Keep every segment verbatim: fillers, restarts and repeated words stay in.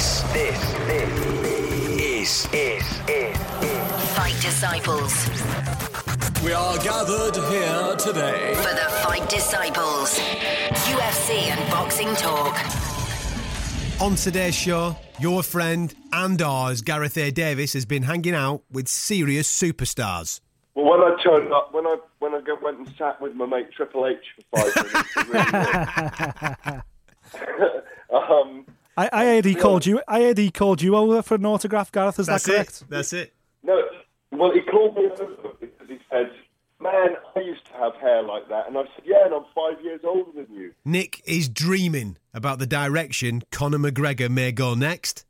This, this, this is, is, is, is Fight Disciples. We are gathered here today for the Fight Disciples, U F C and boxing talk. On today's show, your friend and ours, Gareth A. Davies, has been hanging out with serious superstars. Well, when I turned up, when I when I went and sat with my mate Triple H for five minutes. um, I, I heard he called you. I heard he called you over for an autograph, Gareth. Is that correct? It, that's it. No, well, he called me over because he said, "Man, I used to have hair like that," and I said, "Yeah, and I'm five years older than you." Nick is dreaming about the direction Conor McGregor may go next.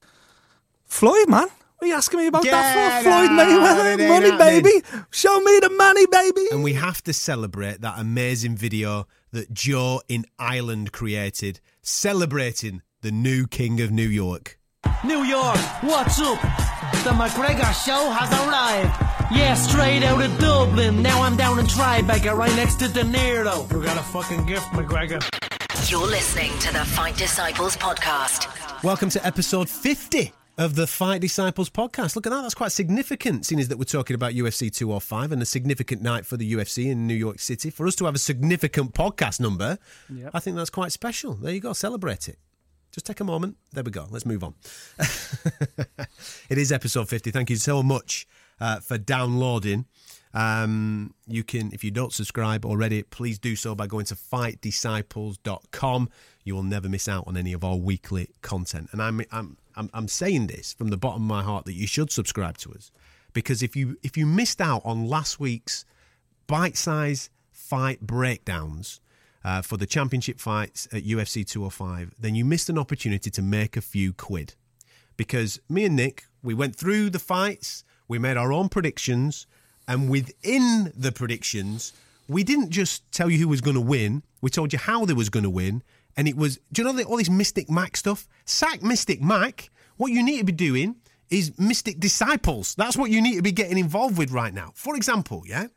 Floyd, man, what are you asking me about yeah, that for? Floyd Mayweather, money, baby. Show me the money, baby. And we have to celebrate that amazing video that Joe in Ireland created, celebrating the new king of New York. New York, what's up? The McGregor show has arrived. Yeah, straight out of Dublin. Now I'm down in Tribeca, right next to De Niro. You got a fucking gift, McGregor. You're listening to the Fight Disciples podcast. Welcome to episode fifty of the Fight Disciples podcast. Look at that, that's quite significant, seeing as that we're talking about U F C two oh five and a significant night for the U F C in New York City. For us to have a significant podcast number, yep. I think that's quite special. There you go, celebrate it. Just take a moment. There we go. Let's move on. It is episode fifty. Thank you so much uh, for downloading. Um, you can, if you don't subscribe already, please do so by going to fight disciples dot com. You will never miss out on any of our weekly content. And I'm I'm I'm, I'm saying this from the bottom of my heart, that you should subscribe to us, because if you if you missed out on last week's bite-sized fight breakdowns. Uh, for the championship fights at U F C two oh five, then you missed an opportunity to make a few quid. Because me and Nick, we went through the fights, we made our own predictions, and within the predictions, we didn't just tell you who was going to win, we told you how they was going to win, and it was, do you know all this Mystic Mac stuff? Sack Mystic Mac, what you need to be doing is Mystic Disciples. That's what you need to be getting involved with right now. For example, yeah,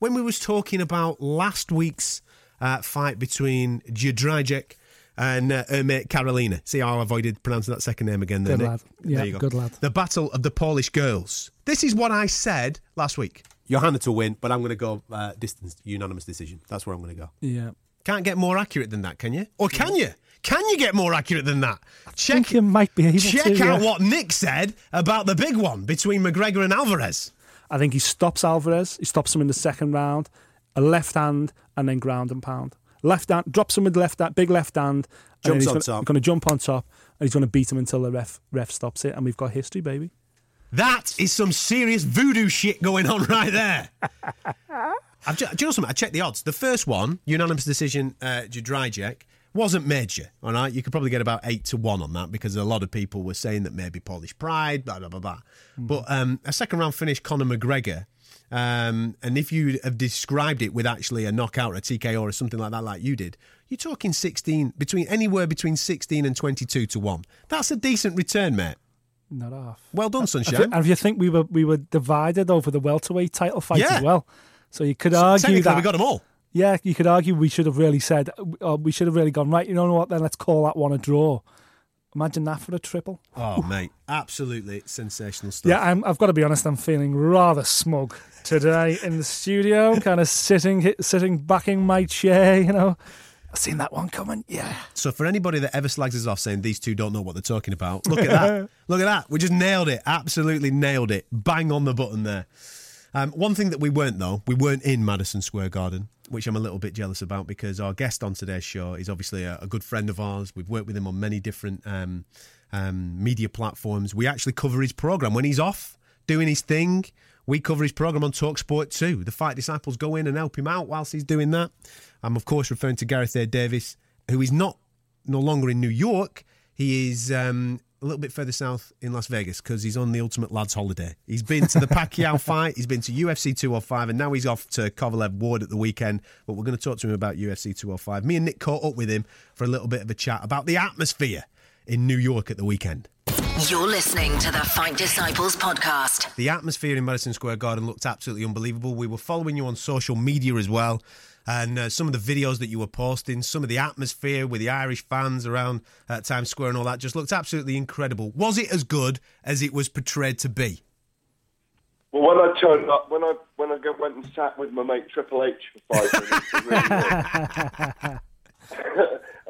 when we was talking about last week's Uh, fight between Jędrzejczyk and uh, her mate Karolina. See how I avoided pronouncing that second name again there, good Nick? Lad. Yeah, there you go. Good lad. The battle of the Polish girls. This is what I said last week. Joanna to win, but I'm going to go uh, distance, unanimous decision. That's where I'm going to go. Yeah. Can't get more accurate than that, can you? Or can yeah. you? Can you get more accurate than that? I check think you might be able check to, yeah. out what Nick said about the big one between McGregor and Alvarez. I think he stops Alvarez. He stops him in the second round. A left hand and then ground and pound. Left hand, drops him with left hand, big left hand. And Jumps on gonna, top. Going to jump on top and he's going to beat him until the ref ref stops it. And we've got history, baby. That is some serious voodoo shit going on right there. I've just, do you know something? I checked the odds. The first one, unanimous decision, uh, Jędrzejczyk, wasn't major. All right, you could probably get about eight to one on that because a lot of people were saying that maybe Polish pride, blah blah blah blah. Mm. But um, a second round finish, Conor McGregor. Um, and if you have described it with actually a knockout or a T K O or something like that, like you did, you're talking sixteen between anywhere between sixteen and twenty-two to one. That's a decent return, mate. Not off. Well done, Sunshine. And if you think we were we were divided over the welterweight title fight yeah. as well, so you could argue so technically that we got them all. Yeah, you could argue we should have really said uh, we should have really gone right. You know what? Then let's call that one a draw. Imagine that for a triple. Oh, Ooh. mate, absolutely sensational stuff. Yeah, I'm, I've got to be honest, I'm feeling rather smug today in the studio, kind of sitting sitting back in my chair, you know. I've seen that one coming, yeah. So for anybody that ever slags us off saying these two don't know what they're talking about, look at that. Look at that. We just nailed it. Absolutely nailed it. Bang on the button there. Um, one thing that we weren't, though, we weren't in Madison Square Garden, which I'm a little bit jealous about because our guest on today's show is obviously a, a good friend of ours. We've worked with him on many different um, um, media platforms. We actually cover his programme. When he's off doing his thing, we cover his programme on Talk Sport too. The Fight Disciples go in and help him out whilst he's doing that. I'm, of course, referring to Gareth A. Davies, who is not no longer in New York. He is um, a little bit further south in Las Vegas because he's on the Ultimate Lads holiday. He's been to the Pacquiao fight, he's been to U F C two oh five, and now he's off to Kovalev Ward at the weekend. But we're going to talk to him about U F C two oh five. Me and Nick caught up with him for a little bit of a chat about the atmosphere in New York at the weekend. You're listening to the Fight Disciples podcast. The atmosphere in Madison Square Garden looked absolutely unbelievable. We were following you on social media as well, and uh, some of the videos that you were posting, some of the atmosphere with the Irish fans around uh, Times Square and all that just looked absolutely incredible. Was it as good as it was portrayed to be? Well, when I turned up, when I when I went and sat with my mate Triple H for five minutes,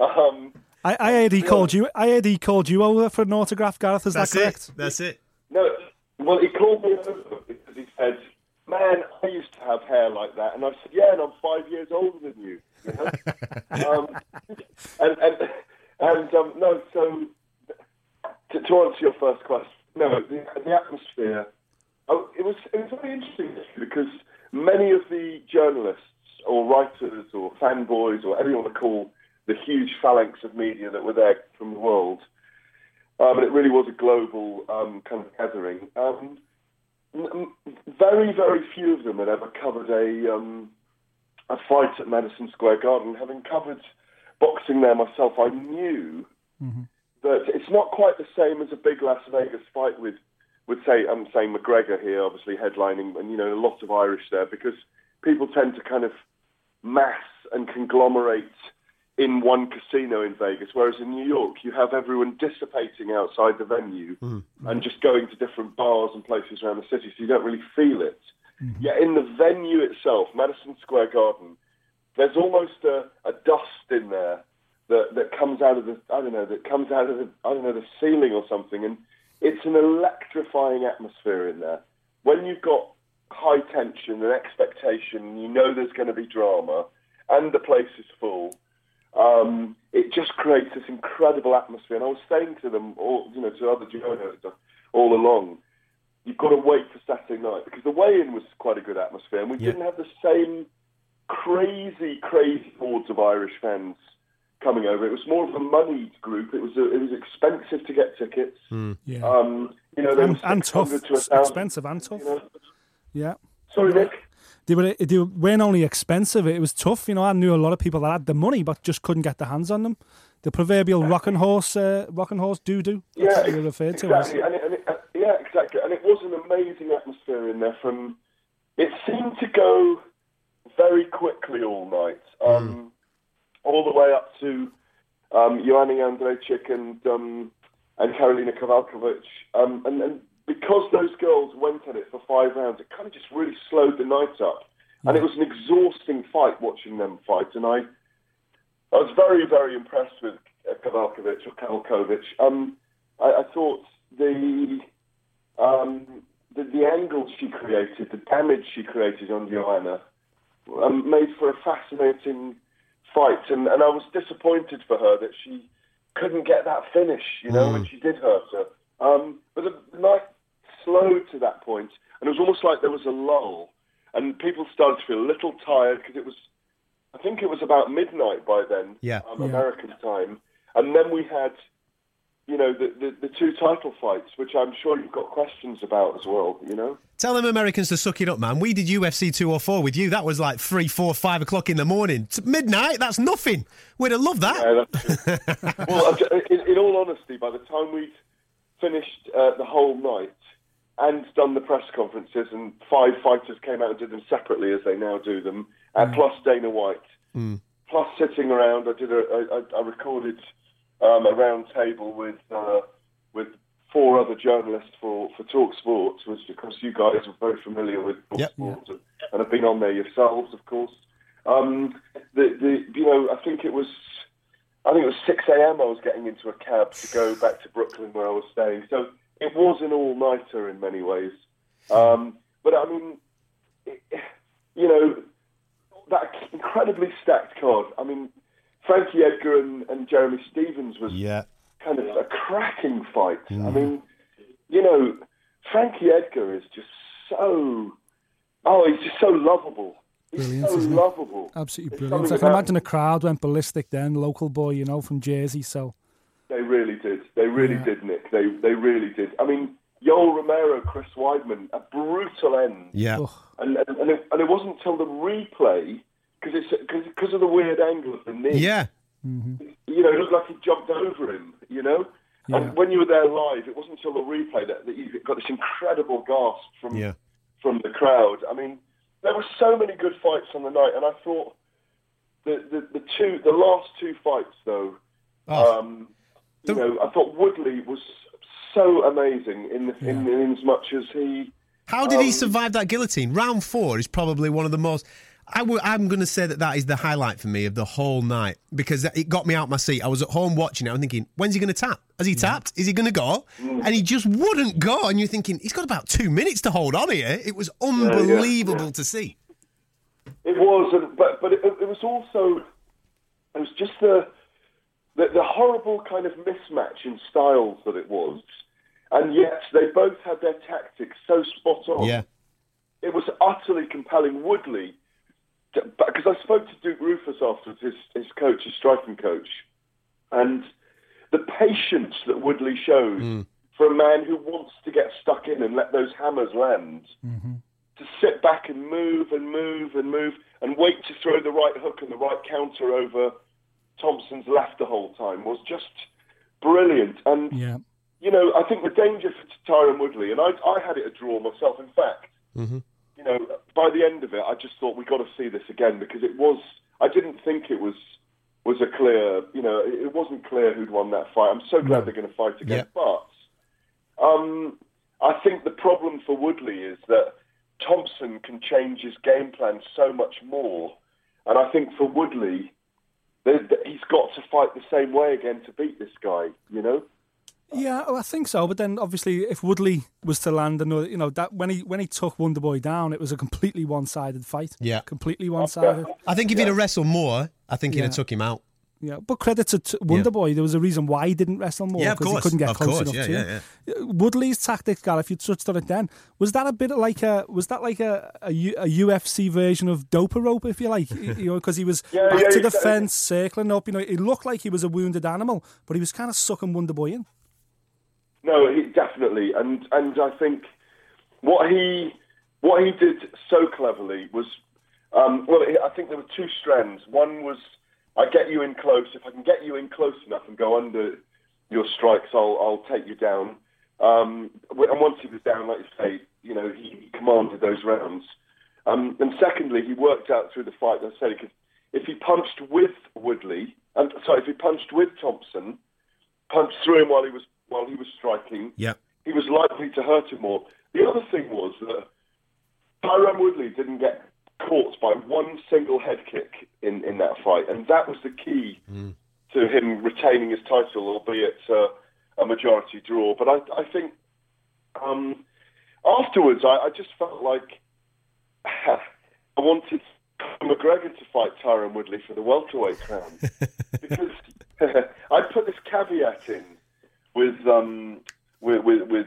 um, I, I heard he called you. I heard he called you over for an autograph, Gareth. Is that correct? That's it. No, well, he called me over because he said, "Man, I used to have hair like that," and I said, "Yeah, and I'm five years older than you." You know? um, and and and um, no, so to, to answer your first question, no, the, the atmosphere. Oh, it was it was very interesting because many of the journalists or writers or fanboys or whatever you want to call the huge phalanx of media that were there from the world, uh, but it really was a global um, kind of gathering. Um, very, very few of them had ever covered a um, a fight at Madison Square Garden. Having covered boxing there myself, I knew mm-hmm. that it's not quite the same as a big Las Vegas fight with, with say, I'm saying McGregor here, obviously headlining, and you know, a lot of Irish there, because people tend to kind of mass and conglomerate in one casino in Vegas, whereas in New York, you have everyone dissipating outside the venue mm-hmm. and just going to different bars and places around the city, so you don't really feel it. Mm-hmm. Yet in the venue itself, Madison Square Garden, there's almost a, a dust in there that, that comes out of the, I don't know, that comes out of the, I don't know, the ceiling or something, and it's an electrifying atmosphere in there. When you've got high tension and expectation, you know there's going to be drama, and the place is full, Um, it just creates this incredible atmosphere. And I was saying to them, all, you know, to other journalists all along, you've got to wait for Saturday night, because the weigh-in was quite a good atmosphere, and we yeah. didn't have the same crazy, crazy hordes of Irish fans coming over. It was more of a moneyed group. It was a, it was expensive to get tickets. Mm, yeah. um, you know, there was and, and tough. To it's expensive and tough. You know. Yeah. Sorry, Nick. They, were, they weren't only expensive, it was tough. You know, I knew a lot of people that had the money but just couldn't get their hands on them. The proverbial yeah. rocking horse, uh, rocking horse doo-doo. That's yeah, what you referred to. Exactly. And it, and it, uh, yeah, exactly. And it was an amazing atmosphere in there. From it seemed to go very quickly all night, um, mm. all the way up to um, Joanna Jędrzejczyk and um, and Karolina Kowalkiewicz, um, and. and because those girls went at it for five rounds, it kind of just really slowed the night up. And it was an exhausting fight watching them fight. And I I was very, very impressed with Kowalkiewicz or Kowalkiewicz. Um, I, I thought the, um, the the angle she created, the damage she created on Joanna, um, made for a fascinating fight. And, and I was disappointed for her that she couldn't get that finish, you know, mm. when she did hurt her. Um, but the night slowed to that point, and it was almost like there was a lull, and people started to feel a little tired, because it was, I think it was about midnight by then, yeah. Um, yeah. American time, and then we had, you know, the, the, the two title fights, which I'm sure you've got questions about as well, you know? Tell them Americans to suck it up, man. We did U F C two oh four with you. That was like three, four, five o'clock in the morning. It's midnight, that's nothing. We'd have loved that. Yeah, that's true. Well, in, in all honesty, by the time we'd finished uh, the whole night and done the press conferences, and five fighters came out and did them separately as they now do them, and mm. plus Dana White, mm. plus sitting around. I did a, I, I recorded um, a round table with uh, with four other journalists for, for Talk Sport, which of course you guys are very familiar with Talk yep. Sport and, and have been on there yourselves, of course. Um, the the you know I think it was. I think it was six a.m. I was getting into a cab to go back to Brooklyn where I was staying. So it was an all-nighter in many ways. Um, but, I mean, it, you know, that incredibly stacked card. I mean, Frankie Edgar and, and Jeremy Stevens was yeah. kind of a cracking fight. Mm. I mean, you know, Frankie Edgar is just so... Oh, he's just so lovable. Brilliant, so lovable. Absolutely brilliant. I can imagine a crowd went ballistic then, local boy, you know, from Jersey, so... They really did. They really yeah. did, Nick. They they really did. I mean, Yoel Romero, Chris Weidman, a brutal end. Yeah. And and, and, it, and it wasn't till the replay, because because of the weird angle of the knee. Yeah. Mm-hmm. You know, it looked like he jumped over him, you know? Yeah. And when you you were there live, it wasn't until the replay that, that you got this incredible gasp from yeah. from the crowd. I mean, there were so many good fights on the night, and I thought the the, the two the last two fights though, oh. um, you the... know, I thought Woodley was so amazing in the, yeah. in, in as much as he. How did um, he survive that guillotine? Round four is probably one of the most. I w- I'm going to say that that is the highlight for me of the whole night, because it got me out of my seat. I was at home watching it. I'm thinking, when's he going to tap? Has he yeah. tapped? Is he going to go? Mm. And he just wouldn't go. And you're thinking, he's got about two minutes to hold on here. It was unbelievable yeah, yeah, yeah. to see. It was, but but it, it was also, it was just the, the the horrible kind of mismatch in styles that it was. And yet they both had their tactics so spot on. Yeah. It was utterly compelling. Woodley, because I spoke to Duke Rufus afterwards, his, his coach, his striking coach, and the patience that Woodley showed mm. for a man who wants to get stuck in and let those hammers land, mm-hmm. to sit back and move and move and move and wait to throw the right hook and the right counter over Thompson's left the whole time was just brilliant. And, yeah. you know, I think the danger for Tyron Woodley, and I, I had it a draw myself, in fact, mm-hmm. you know, by the end of it, I just thought, we've got to see this again, because it was, I didn't think it was was a clear, you know, it wasn't clear who'd won that fight. I'm so glad they're going to fight again. Yep. But um, I think the problem for Woodley is that Thompson can change his game plan so much more. And I think for Woodley, they, they, he's got to fight the same way again to beat this guy, you know? Yeah, I think so. But then, obviously, if Woodley was to land another, you know, that when he when he took Wonderboy down, it was a completely one-sided fight. Yeah, completely one-sided. I think if yeah. he'd have wrestled more, I think he'd yeah. have took him out. Yeah, but credit to t- Wonderboy, yeah. there was a reason why he didn't wrestle more. Yeah, of course, he couldn't get of close course. enough yeah, to him. Yeah, yeah. Woodley's tactics, Gareth, if you touched on it then, was that a bit like a was that like a a, a U F C version of dope a rope, if you like, you know, because he was yeah, back yeah, to the yeah. fence, circling up. You know, he looked like he was a wounded animal, but he was kind of sucking Wonderboy in. No, he, definitely, and and I think what he what he did so cleverly was, um, well, I think there were two strands. One was, I get you in close. If I can get you in close enough and go under your strikes, I'll I'll take you down. Um, and once he was down, like you say, you know, he commanded those rounds. Um, and secondly, he worked out through the fight, as I said, he could, if he punched with Woodley, and sorry, if he punched with Thompson, punched through him while he was. While he was striking, yep. he was likely to hurt him more. The other thing was that Tyron Woodley didn't get caught by one single head kick in, in that fight, and that was the key mm. to him retaining his title, albeit uh, a majority draw. But I, I think um, afterwards, I, I just felt like I wanted McGregor to fight Tyron Woodley for the welterweight crown, because I put this caveat in. With um with with with,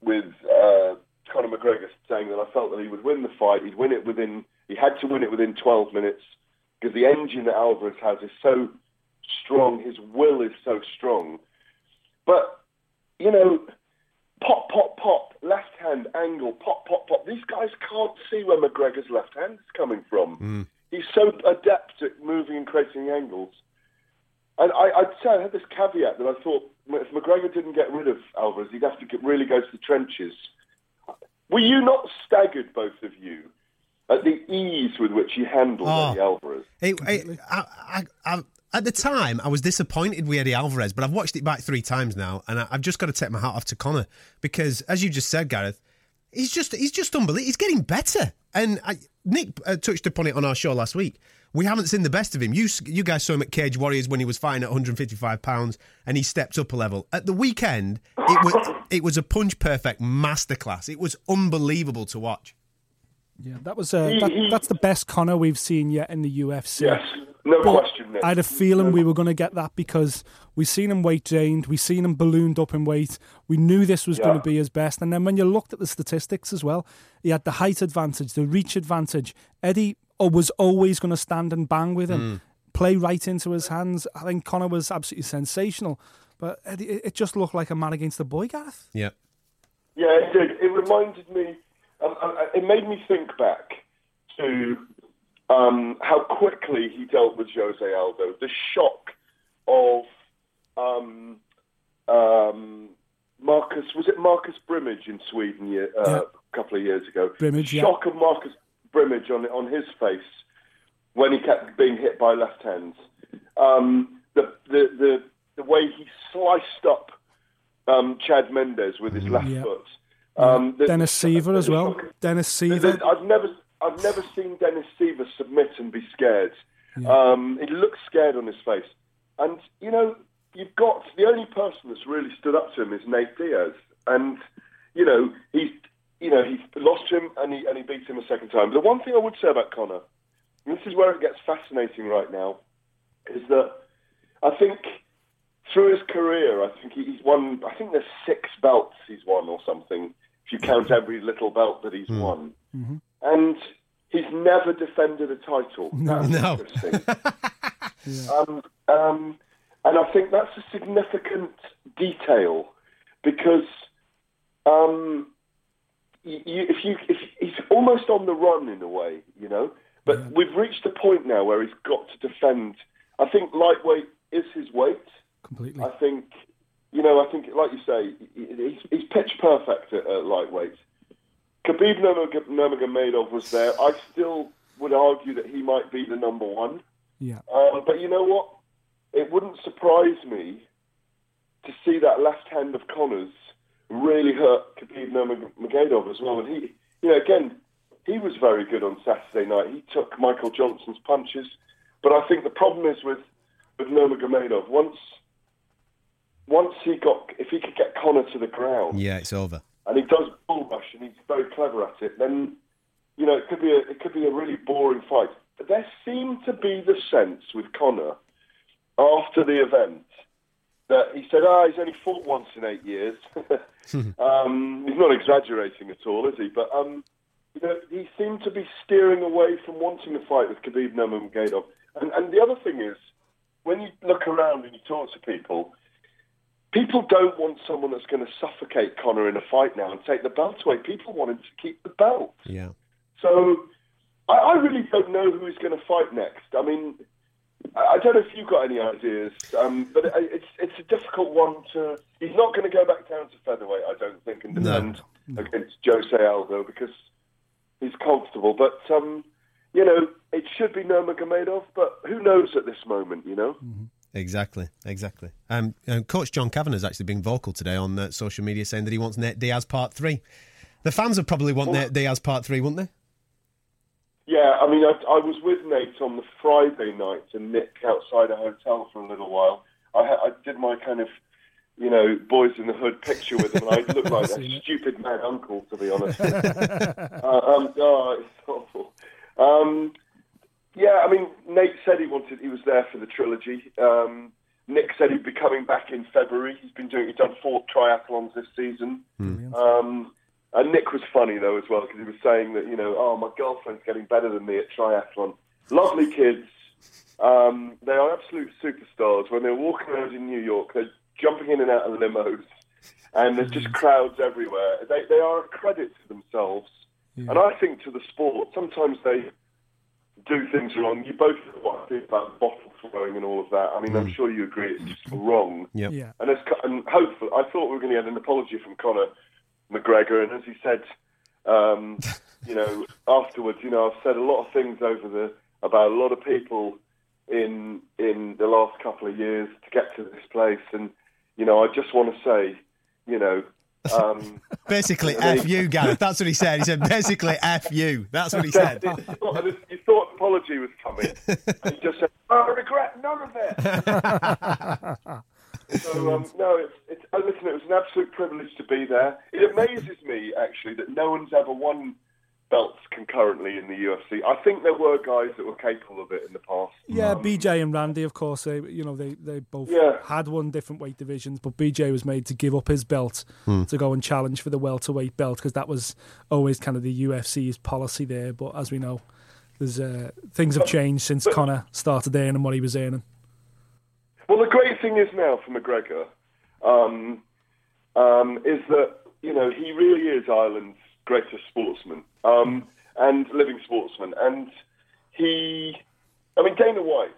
with uh, Conor McGregor saying that I felt that he would win the fight, he'd win it within he had to win it within twelve minutes, because the engine that Alvarez has is so strong, his will is so strong. But you know, pop pop pop, left hand angle, pop pop pop. These guys can't see where McGregor's left hand is coming from. Mm. He's so adept at moving and creating angles. And I, I'd say I had this caveat that I thought, if McGregor didn't get rid of Alvarez, he'd have to get, really go to the trenches. Were you not staggered, both of you, at the ease with which he handled oh, Eddie Alvarez? It, it, I, I, I, at the time, I was disappointed with Eddie Alvarez, but I've watched it back three times now, and I, I've just got to take my hat off to Conor, because, as you just said, Gareth, he's just he's just unbelievable. He's getting better. And I, Nick uh, touched upon it on our show last week. We haven't seen the best of him. You you guys saw him at Cage Warriors when he was fighting at one hundred fifty-five pounds, and he stepped up a level. At the weekend, it was, it was a punch-perfect masterclass. It was unbelievable to watch. Yeah, that was uh, that, that's the best Conor we've seen yet in the U F C. Yes, no but question. Nick. I had a feeling we were going to get that, because we've seen him weight gained, we've seen him ballooned up in weight. We knew this was yeah. going to be his best. And then when you looked at the statistics as well, he had the height advantage, the reach advantage. Eddie was always going to stand and bang with him, mm. play right into his hands. I think Conor was absolutely sensational. But Eddie, it just looked like a man against the boy, Gareth. Yeah. Yeah, it did. It reminded me... It made me think back to um, how quickly he dealt with Jose Aldo. The shock of um, um, Marcus, was it Marcus Brimage in Sweden uh, yeah. a couple of years ago? Brimage, yeah. Shock of Marcus Brimage on on his face when he kept being hit by left hands. Um, the, the the the way he sliced up um, Chad Mendes with his left yeah. foot. Um, the, Dennis Siver as well. Dennis Siver. I've never I've never seen Dennis Siver submit and be scared. Yeah. Um, he looked scared on his face, and you know. You've got the only person that's really stood up to him is Nate Diaz, and you know he's you know he lost him and he and he beat him a second time. But the one thing I would say about Conor, and this is where it gets fascinating right now, is that I think through his career, I think he's won. I think there's six belts he's won or something if you count every little belt that he's mm. won, mm-hmm. and he's never defended a title. No, no. Interesting. yeah. Um. um And I think that's a significant detail because um, you, if you, if he's almost on the run in a way, you know. But yeah. we've reached a point now where he's got to defend. I think lightweight is his weight. Completely. I think, you know, I think, like you say, he's, he's pitch perfect at, at lightweight. Khabib Nurmagomedov was there. I still would argue that he might be the number one. Yeah. Uh, but you know what? It wouldn't surprise me to see that left hand of Conor's really hurt Khabib Nurmagomedov as well. And he, you know, again, he was very good on Saturday night. He took Michael Johnson's punches, but I think the problem is with with Nurmagomedov. Once, once he got, if he could get Conor to the ground, yeah, it's over. And he does bull rush, and he's very clever at it. Then, you know, it could be a, it could be a really boring fight. But there seemed to be the sense with Conor. After the event, that he said, "Ah, oh, he's only fought once in eight years." um, he's not exaggerating at all, is he? But um, you know, he seemed to be steering away from wanting a fight with Khabib Nurmagomedov. And, and the other thing is, when you look around and you talk to people, people don't want someone that's going to suffocate Conor in a fight now and take the belt away. People want him to keep the belt. Yeah. So I, I really don't know who he's going to fight next. I mean. I don't know if you've got any ideas, um, but it's it's a difficult one to... He's not going to go back down to featherweight, I don't think, and defend no. against Jose Aldo because he's comfortable. But, um, you know, it should be Nurmagomedov, but who knows at this moment, you know? Mm-hmm. Exactly, exactly. Um, and Coach John Kavanaugh's actually been vocal today on uh, social media saying that he wants Nate Diaz Part three. The fans would probably want well, Nate Diaz Part three, wouldn't they? Yeah, I mean, I, I was with Nate on the Friday night and Nick outside a hotel for a little while. I, I did my kind of, you know, boys in the hood picture with him, and I looked like a stupid mad uncle, to be honest. uh, um, oh, it's awful. Um, yeah, I mean, Nate said he wanted. He was there for the trilogy. Um, Nick said he'd be coming back in February. He's been doing. He's done four triathlons this season. Mm. Um, And Nick was funny, though, as well, because he was saying that, you know, oh, my girlfriend's getting better than me at triathlon. Lovely kids. Um, they are absolute superstars. When they're walking around in New York, they're jumping in and out of limos, and there's just crowds everywhere. They they are a credit to themselves. Yeah. And I think to the sport, sometimes they do things wrong. You both know what I think about bottle throwing and all of that. I mean, mm. I'm sure you agree it's just wrong. Yep. Yeah. And, it's, and hopefully, I thought we were going to get an apology from Conor McGregor, and as he said, um, you know, afterwards, you know, I've said a lot of things over the about a lot of people in in the last couple of years to get to this place, and you know, I just want to say, you know, um, basically, you know, f you, Gareth. That's what he said. He said basically, f you. That's what he said. You thought, you thought an apology was coming, and he just said, I regret none of it. So, um, no, it's, it's, oh, listen, it was an absolute privilege to be there. It amazes me, actually, that no one's ever won belts concurrently in the U F C. I think there were guys that were capable of it in the past. Yeah, um, B J and Randy, of course, they, you know, they, they both yeah. had won different weight divisions, but B J was made to give up his belt hmm. to go and challenge for the welterweight belt because that was always kind of the U F C's policy there. But as we know, there's uh, things have changed since but, Conor started earning what he was earning. Well, the great thing is now for McGregor um, um, is that, you know, he really is Ireland's greatest sportsman um, and living sportsman. And he, I mean, Dana White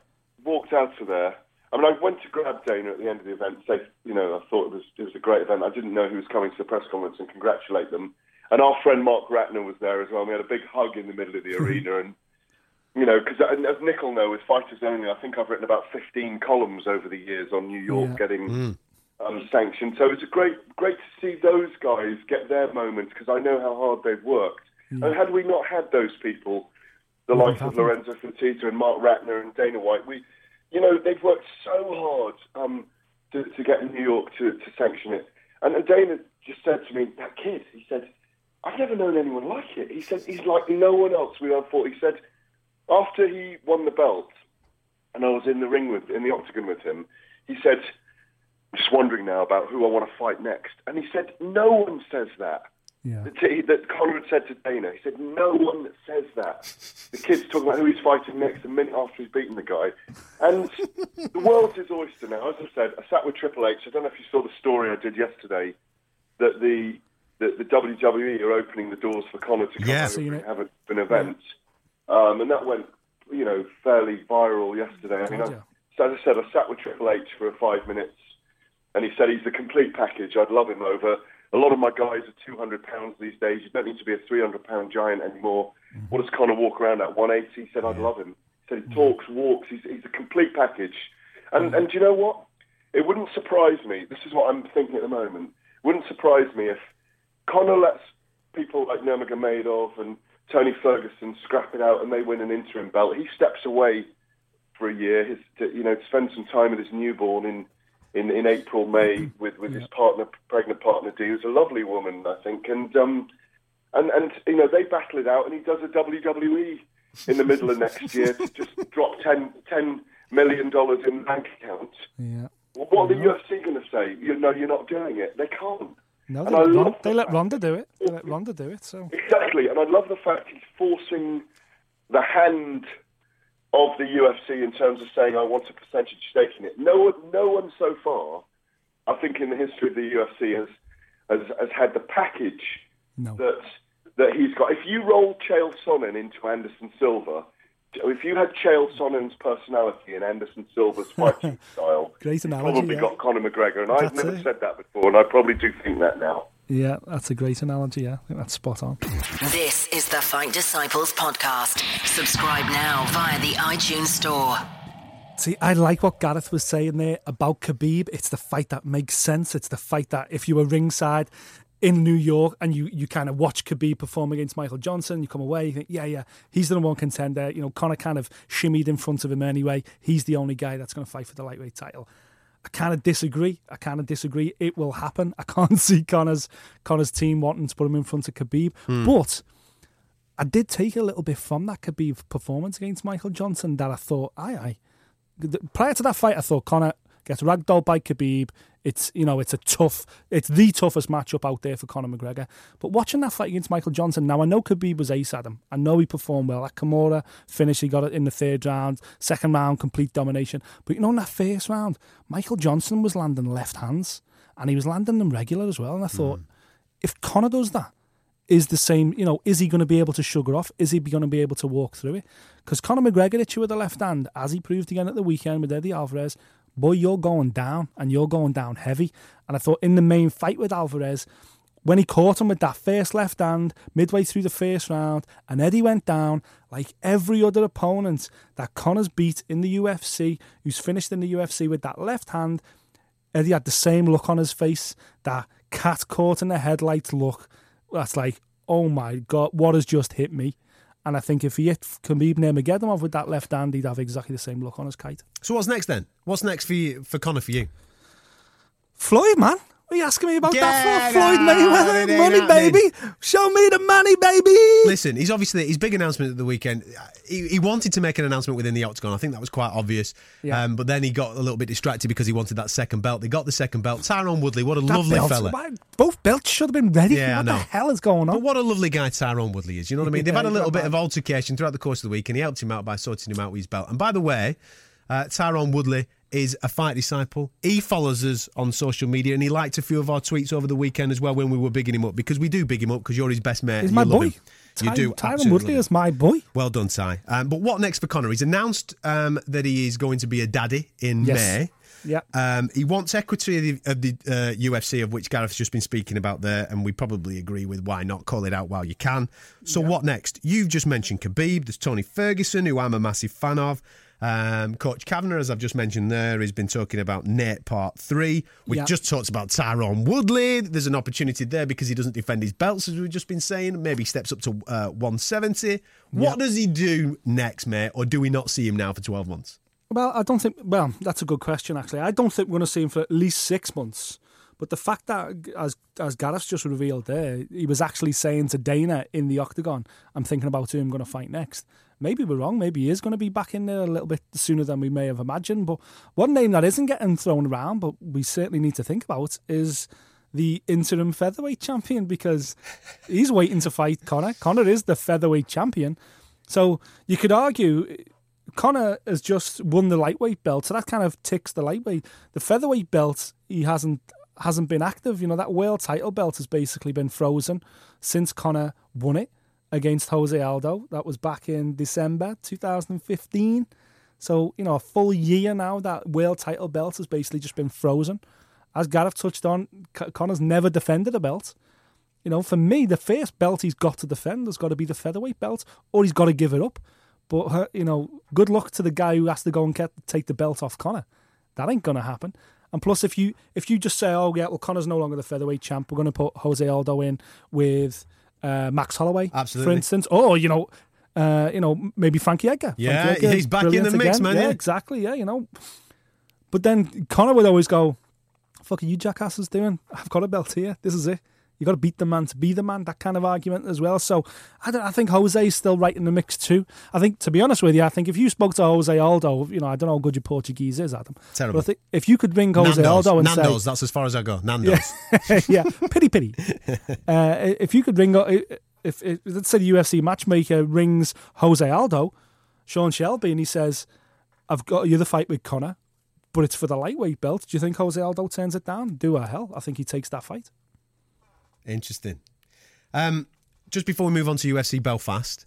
walked out of there I mean, I went to grab Dana at the end of the event. Say, you know, I thought it was it was a great event. I didn't know he was coming to the press conference, and congratulate them. And our friend Mark Ratner was there as well. And we had a big hug in the middle of the arena, and you know, because as Nick will know, with Fighters Only, I think I've written about fifteen columns over the years on New York yeah. getting mm. um, sanctioned. So it's a great great to see those guys get their moments, because I know how hard they've worked. Mm. And had we not had those people, the no, likes of Lorenzo Fertitta and Mark Ratner and Dana White, we. You know, they've worked so hard um, to, to get New York to, to sanction it. And, and Dana just said to me, that kid, he said, I've never known anyone like it. He said, he's like no one else we ever fought. He said, after he won the belt, and I was in the ring with, in the octagon with him, he said, I'm just wondering now about who I want to fight next. And he said, no one says that. Yeah. That, that Conor had said to Dana, he said, no one says that. The kid's talking about who he's fighting next a minute after he's beaten the guy. And the world's his oyster now. As I said, I sat with Triple H. I don't know if you saw the story I did yesterday, that the that the W W E are opening the doors for Conor to come yeah, so and have an event. Yeah. Um, and that went, you know, fairly viral yesterday. I mean, I, so as I said, I sat with Triple H for five minutes, and he said he's the complete package. I'd love him over. A lot of my guys are two hundred pounds these days. You don't need to be a three hundred pound giant anymore. Mm-hmm. What does Conor walk around at? one eighty? He said, I'd love him. He said, he talks, walks. He's, he's a complete package. And, mm-hmm. and do you know what? It wouldn't surprise me. This is what I'm thinking at the moment. It wouldn't surprise me if Conor lets people like Nurmagomedov and Tony Ferguson scrap it out and they win an interim belt. He steps away for a year, his, to, you know, to spend some time with his newborn in... In, in April, May, with, with yeah. his partner, pregnant partner Dee, who's a lovely woman, I think, and um, and and you know they battle it out, and he does a W W E in the middle of next year to just drop ten ten million dollars in bank accounts. Yeah. Well, what are the U F C going to say? You know, you're not doing it. They can't. No, they, let, they let Ronda do it. They let Ronda do it. So exactly, and I love the fact he's forcing the hand of the U F C in terms of saying I want a percentage stake in it. No one, no one so far, I think, in the history of the U F C has has, has had the package no. that that he's got. If you roll Chael Sonnen into Anderson Silva, if you had Chael Sonnen's personality and Anderson Silva's fighting style, great analogy, you've probably yeah. got Conor McGregor. And that's I've never it. said that before, and I probably do think that now. Yeah, that's a great analogy, yeah. I think that's spot on. This is the Fight Disciples podcast. Subscribe now via the iTunes Store. See, I like what Gareth was saying there about Khabib. It's the fight that makes sense. It's the fight that if you were ringside in New York and you, you kind of watch Khabib perform against Michael Johnson, you come away, you think, yeah, yeah, he's the number one contender. You know, Conor kind of shimmied in front of him anyway. He's the only guy that's going to fight for the lightweight title. I kind of disagree. I kind of disagree. It will happen. I can't see Conor's Conor's team wanting to put him in front of Khabib. Mm. But I did take a little bit from that Khabib performance against Michael Johnson that I thought, aye, aye. Prior to that fight, I thought Conor gets ragdolled by Khabib. It's, you know, it's a tough, it's the toughest matchup out there for Conor McGregor. But watching that fight against Michael Johnson, now I know Khabib was ace at him. I know he performed well. That Kimura finish, he got it in the third round. Second round, complete domination. But, you know, in that first round, Michael Johnson was landing left hands and he was landing them regular as well. And I thought, mm. if Conor does that, is the same, you know, is he going to be able to sugar off? Is he going to be able to walk through it? Because Conor McGregor hit you with the left hand, as he proved again at the weekend with Eddie Alvarez. Boy, you're going down, and you're going down heavy. And I thought in the main fight with Alvarez, when he caught him with that first left hand, midway through the first round, and Eddie went down, like every other opponent that Conor's beat in the U F C, who's finished in the U F C with that left hand, Eddie had the same look on his face, that cat caught in the headlights look. That's like, oh my God, what has just hit me? And I think if he hit Khabib Nurmagomedov with that left hand, he'd have exactly the same look on his kite. So what's next then? What's next for you, for Conor, for you? Floyd, man. What are you asking me about Get that for? Floyd Mayweather, money, happening. baby. Show me the money, baby. Listen, he's obviously, his big announcement at the weekend, he, he wanted to make an announcement within the octagon. I think that was quite obvious. Yeah. Um, but then he got a little bit distracted because he wanted that second belt. They got the second belt. Tyron Woodley, what a that lovely belt, fella. Why, both belts should have been ready. Yeah, what the hell is going on? But what a lovely guy Tyron Woodley is, you know what I mean? They've yeah, had a little bit of altercation throughout the course of the week, and he helped him out by sorting him out with his belt. And by the way, uh, Tyron Woodley is a Fight Disciple. He follows us on social media and he liked a few of our tweets over the weekend as well when we were bigging him up, because we do big him up because you're his best mate. He's and my you boy. Love him. Ty- you do. Tyron Woodley is my boy. Well done, Ty. Um, but what next for Conor? He's announced um, that he is going to be a daddy in yes. May. Yeah. Um, he wants equity of the, of the uh, U F C, of which Gareth's just been speaking about there, and we probably agree with why not call it out while you can. So yeah. What next? You've just mentioned Khabib. There's Tony Ferguson, who I'm a massive fan of. Um, Coach Kavanagh, as I've just mentioned there, has been talking about Nate Part three. We yep. just talked about Tyron Woodley. There's an opportunity there because he doesn't defend his belts, as we've just been saying. Maybe he steps up to uh, one seventy. Yep. What does he do next, mate? Or do we not see him now for twelve months? Well, I don't think... Well, that's a good question, actually. I don't think we're going to see him for at least six months. But the fact that, as as Gareth's just revealed there, he was actually saying to Dana in the octagon, I'm thinking about who I'm going to fight next. Maybe we're wrong. Maybe he is going to be back in there a little bit sooner than we may have imagined. But one name that isn't getting thrown around, but we certainly need to think about, is the interim featherweight champion, because he's waiting to fight Conor. Conor is the featherweight champion. So you could argue Conor has just won the lightweight belt, so that kind of ticks the lightweight. The featherweight belt, he hasn't... hasn't been active. You know, that world title belt has basically been frozen since Conor won it against Jose Aldo. That was back in December twenty fifteen. So, you know, a full year now, that world title belt has basically just been frozen. As Gareth touched on, Conor's never defended a belt. You know, for me, the first belt he's got to defend has got to be the featherweight belt, or he's got to give it up. But, you know, good luck to the guy who has to go and get, take the belt off Conor. That ain't going to happen. And plus, if you if you just say, oh, yeah, well, Conor's no longer the featherweight champ, we're going to put Jose Aldo in with uh, Max Holloway, absolutely, for instance. Or, you know, uh, you know, maybe Frankie Edgar. Yeah, Frankie Edgar, he's back in the mix, again. man. Yeah, yeah, exactly, yeah, you know. But then Conor would always go, fuck are you jackasses doing? I've got a belt here. This is it. You've got to beat the man to be the man, that kind of argument as well. So I, don't, I think Jose's still right in the mix too. I think, to be honest with you, I think if you spoke to Jose Aldo, you know, I don't know how good your Portuguese is, Adam. Terrible. But I think if you could ring Jose Nando's, Aldo and Nando's, say... Nando's, that's as far as I go. Nando's. Yeah, yeah. pity, pity. uh, if you could ring... If, if, if let's say the U F C matchmaker rings Jose Aldo, Sean Shelby, and he says, I've got you the fight with Conor, but it's for the lightweight belt. Do you think Jose Aldo turns it down? Do a hell. I think he takes that fight. Interesting. Um, just before we move on to U F C Belfast,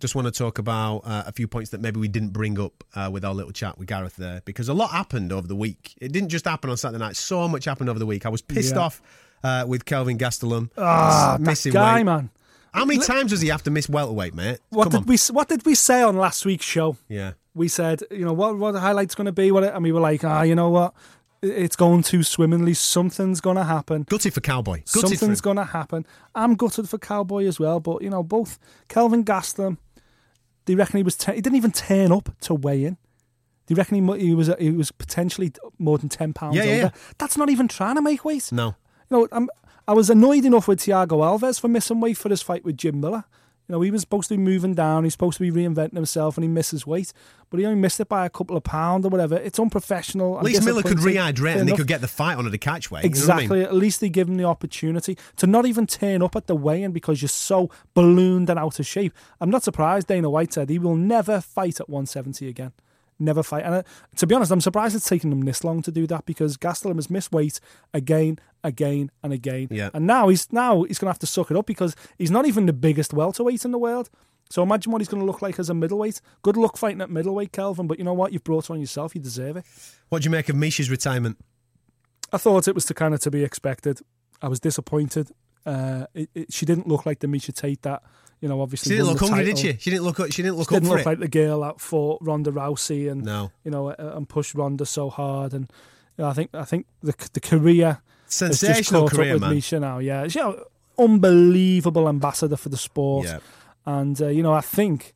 just want to talk about uh, a few points that maybe we didn't bring up uh, with our little chat with Gareth there, because a lot happened over the week. It didn't just happen on Saturday night. So much happened over the week. I was pissed yeah. off uh, with Kelvin Gastelum. Ah, oh, that guy, weight. man. How many times does he have to miss welterweight, mate? What Come did on. we What did we say on last week's show? Yeah, we said, you know, what what the highlight's going to be, what, and we were like, ah, oh, you know what? It's going too swimmingly. Something's going to happen. Gutted for Cowboy. Gutted Something's going to happen. I'm gutted for Cowboy as well. But, you know, both Kelvin Gastelum, they reckon he was... Te- he didn't even turn up to weigh in. They reckon he, he, was, he was potentially more than ten pounds yeah, over. Yeah. That's not even trying to make weight. No. You know, I'm, I was annoyed enough with Thiago Alves for missing weight for his fight with Jim Miller. You know, he was supposed to be moving down. He's supposed to be reinventing himself, and he misses weight. But he only missed it by a couple of pounds or whatever. It's unprofessional. At least Miller could rehydrate and he could get the fight on at the catchweight. Exactly. You know what I mean? At least they give him the opportunity to not even turn up at the weigh-in because you're so ballooned and out of shape. I'm not surprised Dana White said he will never fight at one seventy again. Never fight. And uh, to be honest, I'm surprised it's taken him this long to do that, because Gastelum has missed weight again, again, and again. Yeah. And now he's now he's going to have to suck it up, because he's not even the biggest welterweight in the world. So imagine what he's going to look like as a middleweight. Good luck fighting at middleweight, Kelvin, but you know what? You've brought on yourself. You deserve it. What do you make of Misha's retirement? I thought it was to kind of to be expected. I was disappointed. Uh, it, it, she didn't look like the Misha Tate that... You know, obviously she didn't look hungry, did she? She didn't look. She didn't look. She didn't look like the girl that fought Ronda Rousey and no. you know uh, and pushed Ronda so hard. And you know, I think I think the the career sensational career, man. Misha now, yeah, she's an unbelievable ambassador for the sport. Yeah. And uh, you know, I think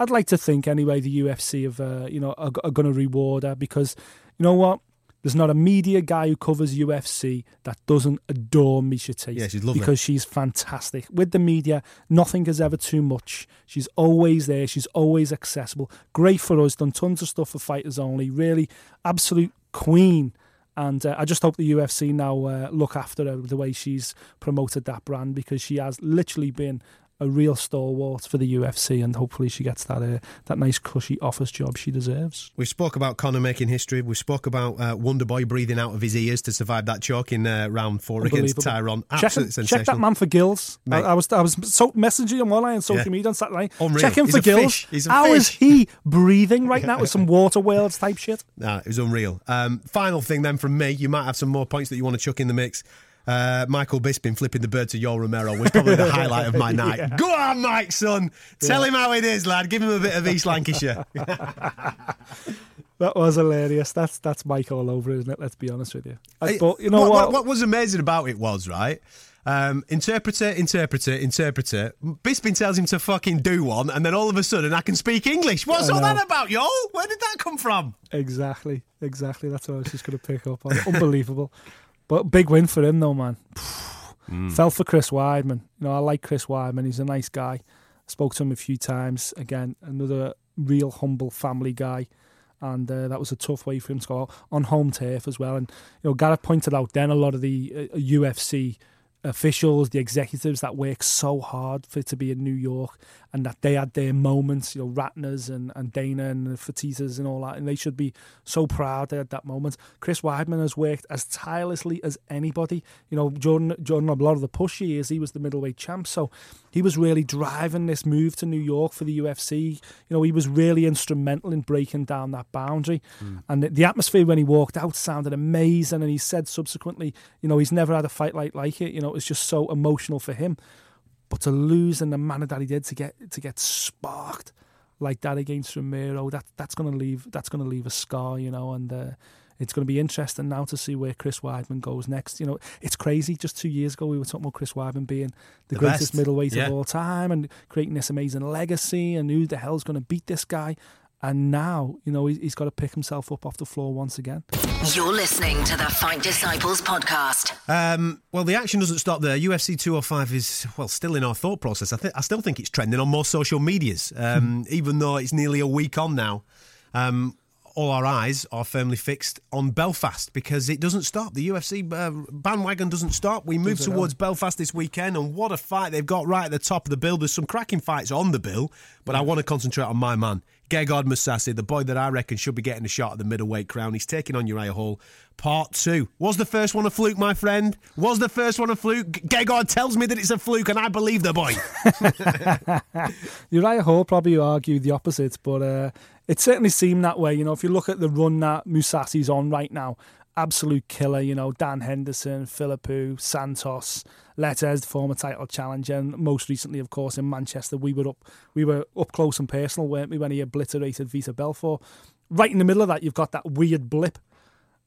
I'd like to think anyway the U F C have uh, you know are, are going to reward her, because you know what. There's not a media guy who covers U F C that doesn't adore Misha Tate. Yeah, she's lovely. Because she's fantastic. With the media, nothing is ever too much. She's always there. She's always accessible. Great for us. Done tons of stuff for Fighters Only. Really, absolute queen. And uh, I just hope the U F C now uh, look after her the way she's promoted that brand, because she has literally been a real stalwart for the U F C, and hopefully she gets that uh, that nice cushy office job she deserves. We spoke about Conor making history. We spoke about uh, Wonder Boy breathing out of his ears to survive that choke in uh, round four against Tyron. Absolutely sensational. Check that man for gills. I, I was I was so messaging him online on social yeah. media on Saturday night. Unreal. Check him He's for gills. How fish. is he breathing right now with some water worlds type shit? Nah, it was unreal. Um, final thing then from me. You might have some more points that you want to chuck in the mix. Uh, Michael Bisping flipping the bird to Yoel Romero was probably the highlight of my night. Yeah. Go on, Mike, son. Tell yeah. him how it is, lad. Give him a bit of East Lancashire. That was hilarious. That's that's Mike all over, isn't it? Let's be honest with you. I, but you know what, what? What was amazing about it was, right? Um, interpreter, interpreter, interpreter. Bisping tells him to fucking do one, and then all of a sudden I can speak English. What's all that about, Yoel? Where did that come from? Exactly, exactly. That's what I was just going to pick up on. Unbelievable. But big win for him, though, man. Mm. Fell for Chris Weidman. You know, I like Chris Weidman. He's a nice guy. Spoke to him a few times. Again, another real humble family guy. And uh, that was a tough way for him to go out on home turf as well. And, you know, Gareth pointed out then a lot of the uh, U F C officials, the executives that work so hard for it to be in New York, and that they had their moments, you know, Ratner's and, and Dana and Fatitas and all that, and they should be so proud they had that moment. Chris Weidman has worked as tirelessly as anybody. You know, Jordan, Jordan, a lot of the push he is, he was the middleweight champ, so he was really driving this move to New York for the U F C. You know, he was really instrumental in breaking down that boundary, mm. and the, the atmosphere when he walked out sounded amazing. And he said subsequently, you know, he's never had a fight like like it. You know. It's just so emotional for him, but to lose in the manner that he did, to get to get sparked like that against Romero, that that's going to leave that's going to leave a scar, you know. And uh, it's going to be interesting now to see where Chris Weidman goes next. You know, it's crazy. Just two years ago, we were talking about Chris Weidman being the, the greatest best. middleweight yeah. of all time and creating this amazing legacy, and who the hell's going to beat this guy? And now, you know, he's got to pick himself up off the floor once again. You're listening to the Fight Disciples podcast. Um, well, the action doesn't stop there. U F C two oh five is, well, still in our thought process. I, th- I still think it's trending on more social medias, um, even though it's nearly a week on now. Um, all our eyes are firmly fixed on Belfast because it doesn't stop. The U F C uh, bandwagon doesn't stop. We move towards know. Belfast this weekend, and what a fight they've got right at the top of the bill. There's some cracking fights on the bill, but yeah. I want to concentrate on my man, Gegard Mousasi, the boy that I reckon should be getting a shot at the middleweight crown. He's taking on Uriah Hall. Part two. Was the first one a fluke, my friend? Was the first one a fluke? Gegard tells me that it's a fluke, and I believe the boy. Uriah Hall probably argued the opposite, but uh, it certainly seemed that way. You know, if you look at the run that Mousasi's on right now, absolute killer. You know, Dan Henderson, Philippou, Santos, Letters, former title challenger, and most recently, of course, in Manchester, we were up, we were up close and personal, weren't we, when he obliterated Vitor Belfort. Right in the middle of that, you've got that weird blip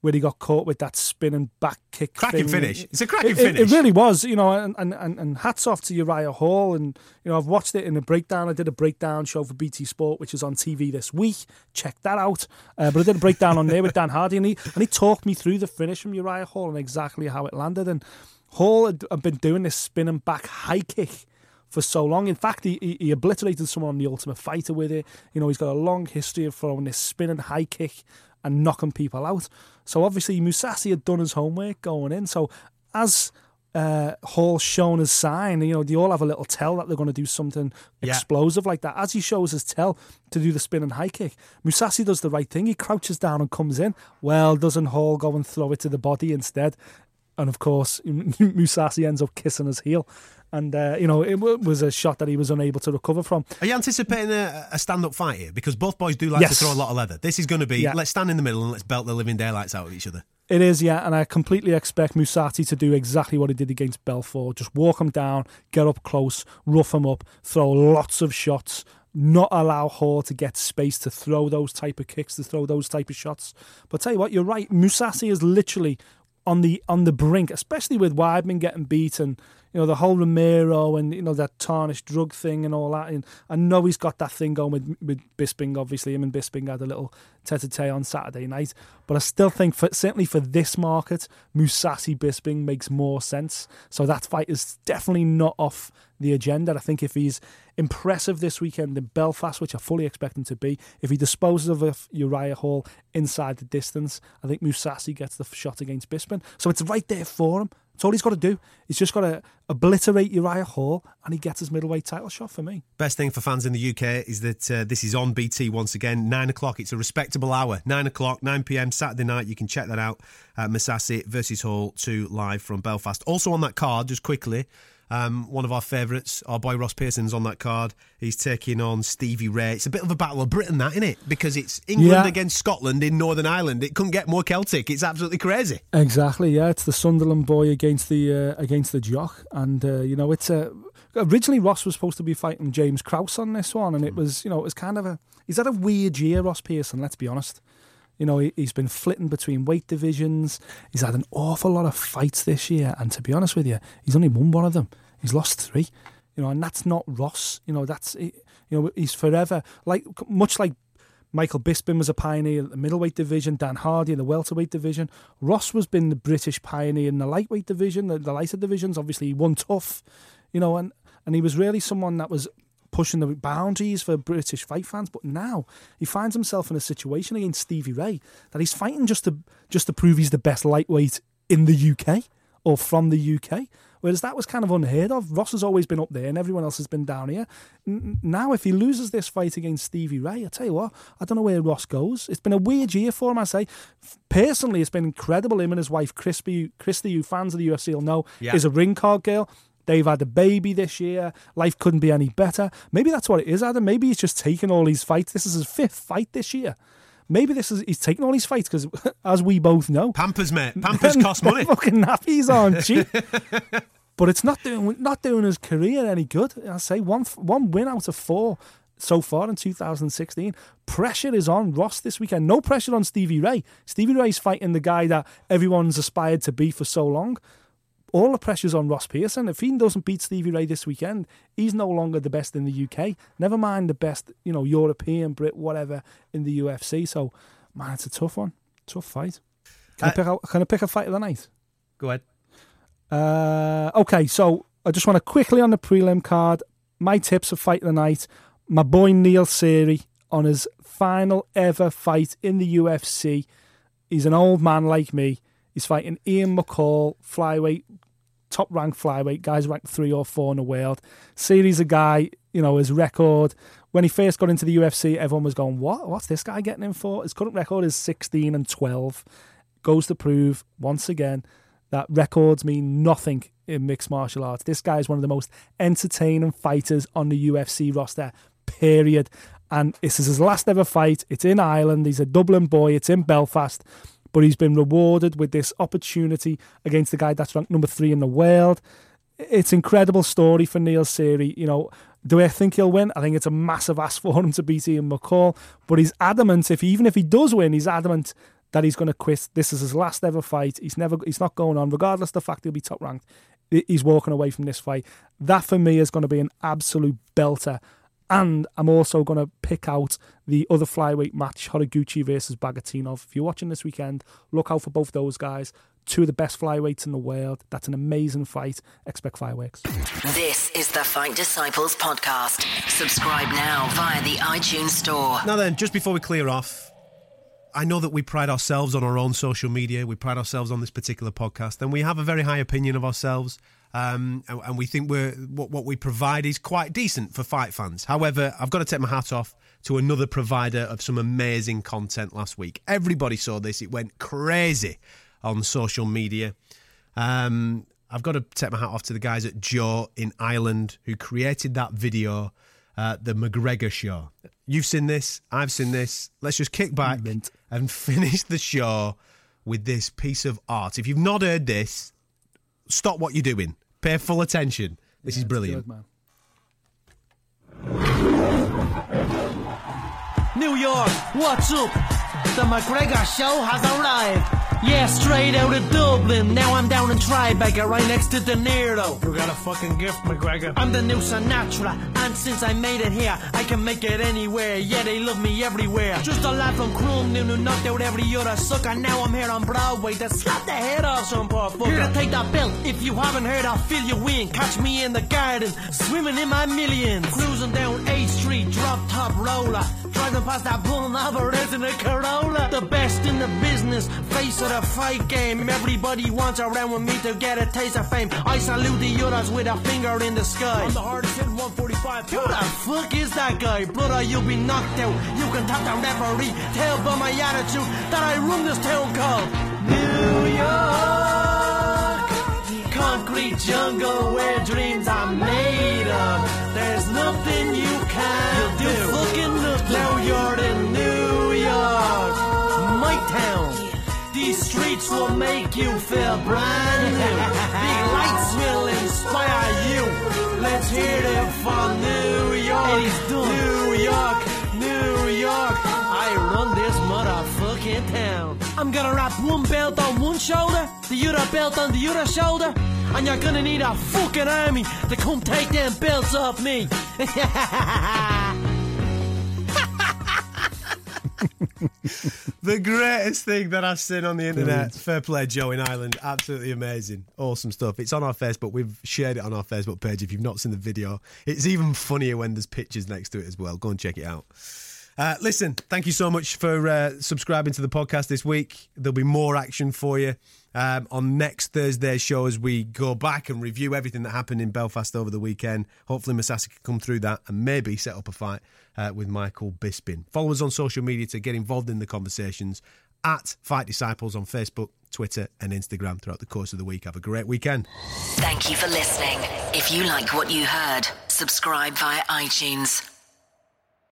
where he got caught with that spinning back kick. Cracking thing. finish! It's a cracking it, finish. It, it really was, you know. And, and and hats off to Uriah Hall. And you know, I've watched it in a breakdown. I did a breakdown show for B T Sport, which is on T V this week. Check that out. Uh, but I did a breakdown on there with Dan Hardy, and he and he talked me through the finish from Uriah Hall and exactly how it landed. And Hall had, had been doing this spinning back high kick for so long. In fact, he, he, he obliterated someone on The Ultimate Fighter with it. You know, he's got a long history of throwing this spinning high kick and knocking people out. So obviously Mousasi had done his homework going in. So as uh, Hall shown his sign, you know, they all have a little tell that they're going to do something yeah. explosive like that. As he shows his tell to do the spinning high kick, Mousasi does the right thing. He crouches down and comes in. Well, doesn't Hall go and throw it to the body instead? And of course, Mousasi ends up kissing his heel. And, uh, you know, it w- was a shot that he was unable to recover from. Are you anticipating a, a stand-up fight here? Because both boys do like yes. to throw a lot of leather. This is going to be, yeah. let's stand in the middle and let's belt the living daylights out of each other. It is, yeah, and I completely expect Mousasi to do exactly what he did against Belfort. Just walk him down, get up close, rough him up, throw lots of shots, not allow Hall to get space to throw those type of kicks, to throw those type of shots. But tell you what, you're right, Mousasi is literally on the on the brink, especially with Weidman getting beaten, you know, the whole Romero and, you know, that tarnished drug thing and all that. And I know he's got that thing going with, with Bisping, obviously. Him and Bisping had a little tete-a-tete on Saturday night. But I still think, for, certainly for this market, Mousasi-Bisping makes more sense. So that fight is definitely not off the agenda. I think if he's impressive this weekend in Belfast, which I fully expect him to be, if he disposes of Uriah Hall inside the distance, I think Mousasi gets the shot against Bisping. So it's right there for him. That's all he's got to do. He's just got to obliterate Uriah Hall and he gets his middleweight title shot for me. Best thing for fans in the U K is that uh, this is on B T once again, nine o'clock. It's a respectable hour, nine o'clock, nine p.m. Saturday night. You can check that out. Uh, Mousasi versus Hall two live from Belfast. Also on that card, just quickly, Um, one of our favourites, our boy Ross Pearson's on that card. He's taking on Stevie Ray. It's a bit of a battle of Britain, that, isn't it? Because it's England yeah. against Scotland in Northern Ireland. It couldn't get more Celtic. It's absolutely crazy. Exactly, yeah. It's the Sunderland boy against the uh, against the jock. And, uh, you know, it's uh, originally Ross was supposed to be fighting James Krause on this one. And it was, you know, it was kind of a... He's had a weird year, Ross Pearson, let's be honest. You know, he, he's been flitting between weight divisions. He's had an awful lot of fights this year. And to be honest with you, he's only won one of them. He's lost three. You know, and that's not Ross. You know, that's, you know, he's forever, like, much like Michael Bisping was a pioneer in the middleweight division, Dan Hardy in the welterweight division. Ross was been the British pioneer in the lightweight division, the, the lighter divisions. Obviously, he won tough, you know, and, and he was really someone that was pushing the boundaries for British fight fans, but now he finds himself in a situation against Stevie Ray that he's fighting just to just to prove he's the best lightweight in the U K or from the U K, whereas that was kind of unheard of. Ross has always been up there and everyone else has been down here. N- now if he loses this fight against Stevie Ray, I tell you what, I don't know where Ross goes. It's been a weird year for him, I say. Personally, it's been incredible. Him and his wife Crispy, Christy, who fans of the U F C will know, yeah. is a ring card girl. They've had a baby this year. Life couldn't be any better. Maybe that's what it is, Adam. Maybe he's just taken all his fights. This is his fifth fight this year. Maybe this is he's taken all his fights because, as we both know... Pampers, mate. Pampers cost money. Fucking nappies aren't cheap. But it's not doing not doing his career any good. I say one one win out of four so far in two thousand sixteen. Pressure is on Ross this weekend. No pressure on Stevie Ray. Stevie Ray's fighting the guy that everyone's aspired to be for so long. All the pressure's on Ross Pearson. If he doesn't beat Stevie Ray this weekend, he's no longer the best in the U K. Never mind the best, you know, European, Brit, whatever, in the U F C. So, man, it's a tough one. Tough fight. Can, uh, I, pick out, can I pick a fight of the night? Go ahead. Uh, okay, so I just want to quickly on the prelim card, my tips of fight of the night, my boy Neil Seery on his final ever fight in the U F C. He's an old man like me. He's fighting Ian McCall, flyweight, top-ranked flyweight, guys ranked three or four in the world. Seery's a guy, you know, his record. When he first got into the U F C, everyone was going, what? What's this guy getting in for? His current record is sixteen and twelve. Goes to prove, once again, that records mean nothing in mixed martial arts. This guy is one of the most entertaining fighters on the U F C roster, period. And this is his last ever fight. It's in Ireland. He's a Dublin boy. It's in Belfast. But he's been rewarded with this opportunity against the guy that's ranked number three in the world. It's an incredible story for Neil Seery. You know, do I think he'll win? I think it's a massive ask for him to beat Ian McCall. But he's adamant, if even if he does win, he's adamant that he's going to quit. This is his last ever fight. He's never, he's not going on, regardless of the fact he'll be top ranked. He's walking away from this fight. That for me is going to be an absolute belter. And I'm also going to pick out the other flyweight match, Horiguchi versus Bagatinov. If you're watching this weekend, look out for both those guys. Two of the best flyweights in the world. That's an amazing fight. Expect fireworks. This is the Fight Disciples podcast. Subscribe now via the iTunes store. Now then, just before we clear off, I know that we pride ourselves on our own social media. We pride ourselves on this particular podcast. And we have a very high opinion of ourselves. Um, and we think we're what, what we provide is quite decent for fight fans. However, I've got to take my hat off to another provider of some amazing content last week. Everybody saw this. It went crazy on social media. Um, I've got to take my hat off to the guys at Joe in Ireland who created that video, uh, the McGregor show. You've seen this. I've seen this. Let's just kick back and finish the show with this piece of art. If you've not heard this, stop what you're doing. Pay full attention. This yeah, is brilliant. Good, man. New York, what's up? The McGregor show has arrived. Yeah, straight out of Dublin. Now I'm down in Tribeca, right next to De Niro. You got a fucking gift, McGregor. I'm the new Sinatra. And since I made it here, I can make it anywhere. Yeah, they love me everywhere. Just a lad from Crumlin who knocked out every other sucker. Now I'm here on Broadway to slap the head off some poor fucker. Here to take that belt. If you haven't heard, I'll fill you in. Catch me in the garden, swimming in my millions. Cruising down eighth Street, drop top roller. Driving past that bull and Alvarez in a Corolla. The best in the business, face of the fight game. Everybody wants around with me to get a taste of fame. I salute the others with a finger in the sky. I'm the hardest in one forty-five. Who the fuck is that guy? Brother, you'll be knocked out. You can tap the referee. Tell by my attitude that I run this town called New York. Concrete jungle where dreams are made of. There's nothing you can't do. Fucking look now, you're in New York, my town. These streets will make you feel brand new. Big lights will inspire you. Let's hear them from New York, New York, New York. I run this motherfucking town. I'm gonna wrap one belt on one shoulder, the other belt on the other shoulder. And you're gonna need a fucking army to come take them belts off me. The greatest thing that I've seen on the internet. Fair play, Joe in Ireland. Absolutely amazing. Awesome stuff. It's on our Facebook. We've shared it on our Facebook page. If you've not seen the video, it's even funnier when there's pictures next to it as well. Go and check it out. Uh, listen, thank you so much for uh, subscribing to the podcast this week. There'll be more action for you um, on next Thursday's show as we go back and review everything that happened in Belfast over the weekend. Hopefully Mousasi can come through that and maybe set up a fight uh, with Michael Bisping. Follow us on social media to get involved in the conversations at Fight Disciples on Facebook, Twitter and Instagram throughout the course of the week. Have a great weekend. Thank you for listening. If you like what you heard, subscribe via iTunes.